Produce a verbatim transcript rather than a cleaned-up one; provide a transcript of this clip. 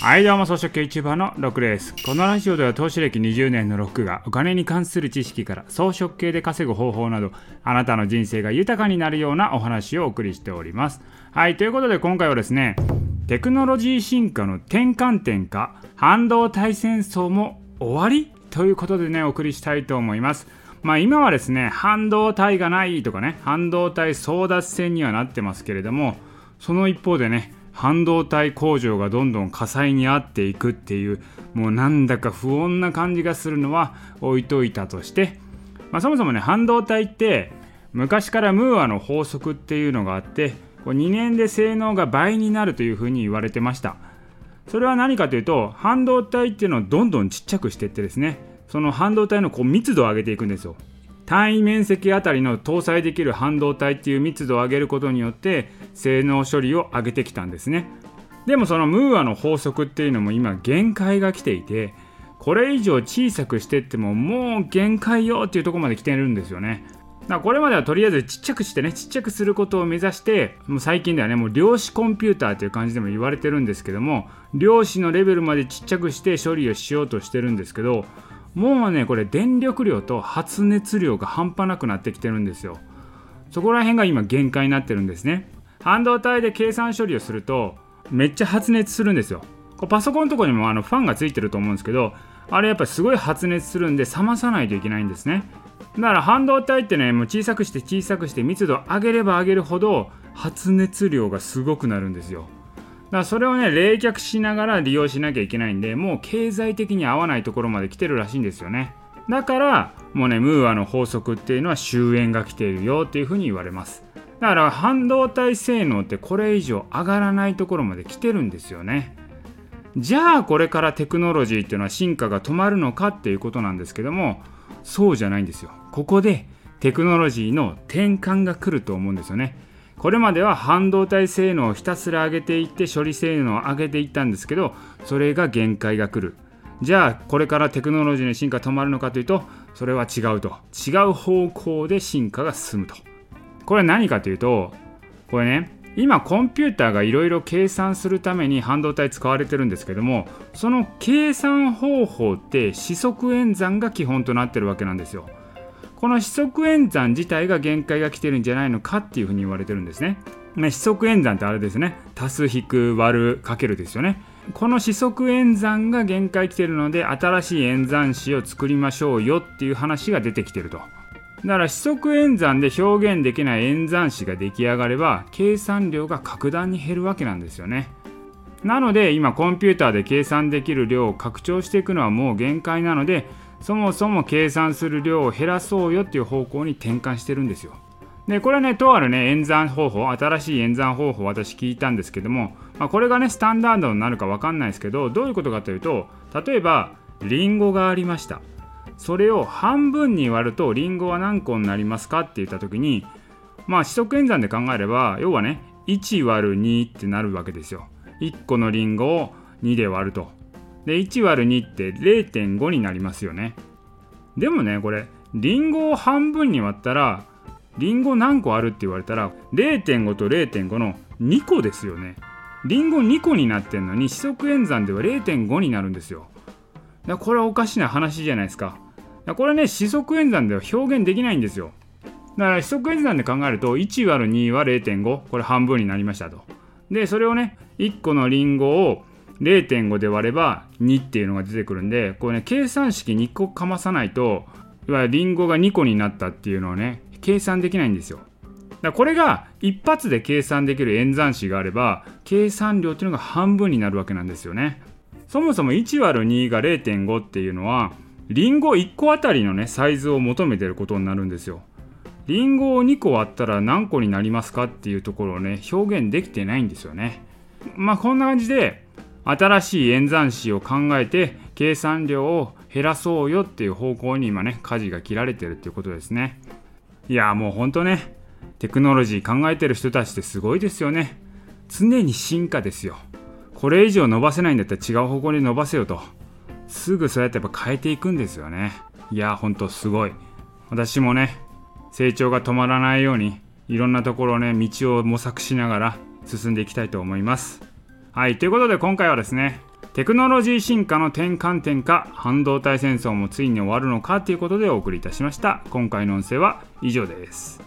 はいどうも、草食系 YouTuber のロクです。このラジオでは投資歴にじゅうねんのロクがお金に関する知識から草食系で稼ぐ方法など、あなたの人生が豊かになるようなお話をお送りしております。はい、ということで今回はですね、テクノロジー進化の転換点か、半導体戦争も終わりということでね、お送りしたいと思います。まあ今はですね、半導体がないとかね、半導体争奪戦にはなってますけれども、その一方でね、半導体工場がどんどん火災に遭っていくっていう、もうなんだか不穏な感じがするのは置いといたとして、まあ、そもそもね、半導体って昔からムーアの法則っていうのがあって、にねんで性能が倍になるというふうに言われてました。それは何かというと、半導体っていうのをどんどんちっちゃくしていってですね、その半導体のこう密度を上げていくんですよ。単位面積あたりの搭載できる半導体っていう密度を上げることによって性能処理を上げてきたんですね。でもそのムーアの法則っていうのも今限界が来ていて、これ以上小さくしてってももう限界よっていうところまで来てるんですよね。だからこれまではとりあえずちっちゃくしてね、ちっちゃくすることを目指して、もう最近ではね、もう量子コンピューターという感じでも言われてるんですけども、量子のレベルまでちっちゃくして処理をしようとしてるんですけど、もうね、これ電力量と発熱量が半端なくなってきてるんですよ。そこら辺が今限界になってるんですね。半導体で計算処理をするとめっちゃ発熱するんですよ。これパソコンのとこにもあのファンがついてると思うんですけど、あれやっぱりすごい発熱するんで冷まさないといけないんですね。だから半導体ってね、もう小さくして小さくして密度を上げれば上げるほど発熱量がすごくなるんですよ。だからそれをね、冷却しながら利用しなきゃいけないんで、もう経済的に合わないところまで来てるらしいんですよね。だからもうね、ムーアの法則っていうのは終焉が来ているよっていうふうに言われます。だから半導体性能ってこれ以上上がらないところまで来てるんですよね。じゃあこれからテクノロジーっていうのは進化が止まるのかっていうことなんですけども、そうじゃないんですよ。ここでテクノロジーの転換が来ると思うんですよね。これまでは半導体性能をひたすら上げていって、処理性能を上げていったんですけど、それが限界が来る。じゃあこれからテクノロジーの進化止まるのかというと、それは違うと、違う方向で進化が進むと。これは何かというと、これね、今コンピューターがいろいろ計算するために半導体使われてるんですけども、その計算方法って四則演算が基本となってるわけなんですよ。この四則演算自体が限界が来てるんじゃないのかっていうふうに言われてるんですね。四則演算ってあれですね、足す引く割るかけるですよね。この四則演算が限界来てるので、新しい演算子を作りましょうよっていう話が出てきてると。だから四則演算で表現できない演算子が出来上がれば、計算量が格段に減るわけなんですよね。なので今コンピューターで計算できる量を拡張していくのはもう限界なので、そもそも計算する量を減らそうよっていう方向に転換してるんですよ。でこれね、とあるね、演算方法、新しい演算方法、私聞いたんですけども、まあ、これがねスタンダードになるか分かんないですけど、どういうことかというと、例えばリンゴがありました。それを半分に割るとリンゴは何個になりますかって言った時に、まあ四則演算で考えれば、要はね いちわるに ってなるわけですよ。いっこのリンゴをにで割ると、で いちわるに って れいてんご になりますよね。でもね、これリンゴを半分に割ったらリンゴ何個あるって言われたら れいてんご と れいてんご のにこですよね。リンゴにこになってんのに、四則演算では れいてんご になるんですよ。だからこれはおかしな話じゃないですか。だからこれね、四則演算では表現できないんですよ。だから四則演算で考えると いちわるに は れいてんご、 これ半分になりましたと。でそれをね、いっこのリンゴをれいてんご で割ればにっていうのが出てくるんで、これね、計算式にこかまさないと、いわゆるリンゴがにこになったっていうのをね、計算できないんですよ。だからこれが一発で計算できる演算子があれば、計算量っていうのが半分になるわけなんですよね。そもそも いちわるに が れいてんご っていうのは、リンゴいっこあたりのね、サイズを求めてることになるんですよ。リンゴをにこ割ったら何個になりますかっていうところをね、表現できてないんですよね。まあこんな感じで、新しい演算子を考えて計算量を減らそうよっていう方向に今ね、舵が切られてるっていうことですね。いやもうほんとね、テクノロジー考えてる人たちってすごいですよね。常に進化ですよ。これ以上伸ばせないんだったら違う方向に伸ばせよと、すぐそうやってやっぱ変えていくんですよね。いやほんとすごい。私もね、成長が止まらないように、いろんなところね、道を模索しながら進んでいきたいと思います。はい、ということで今回はですね、テクノロジー進化の転換点か、半導体戦争もついに終わるのかということでお送りいたしました。今回の音声は以上です。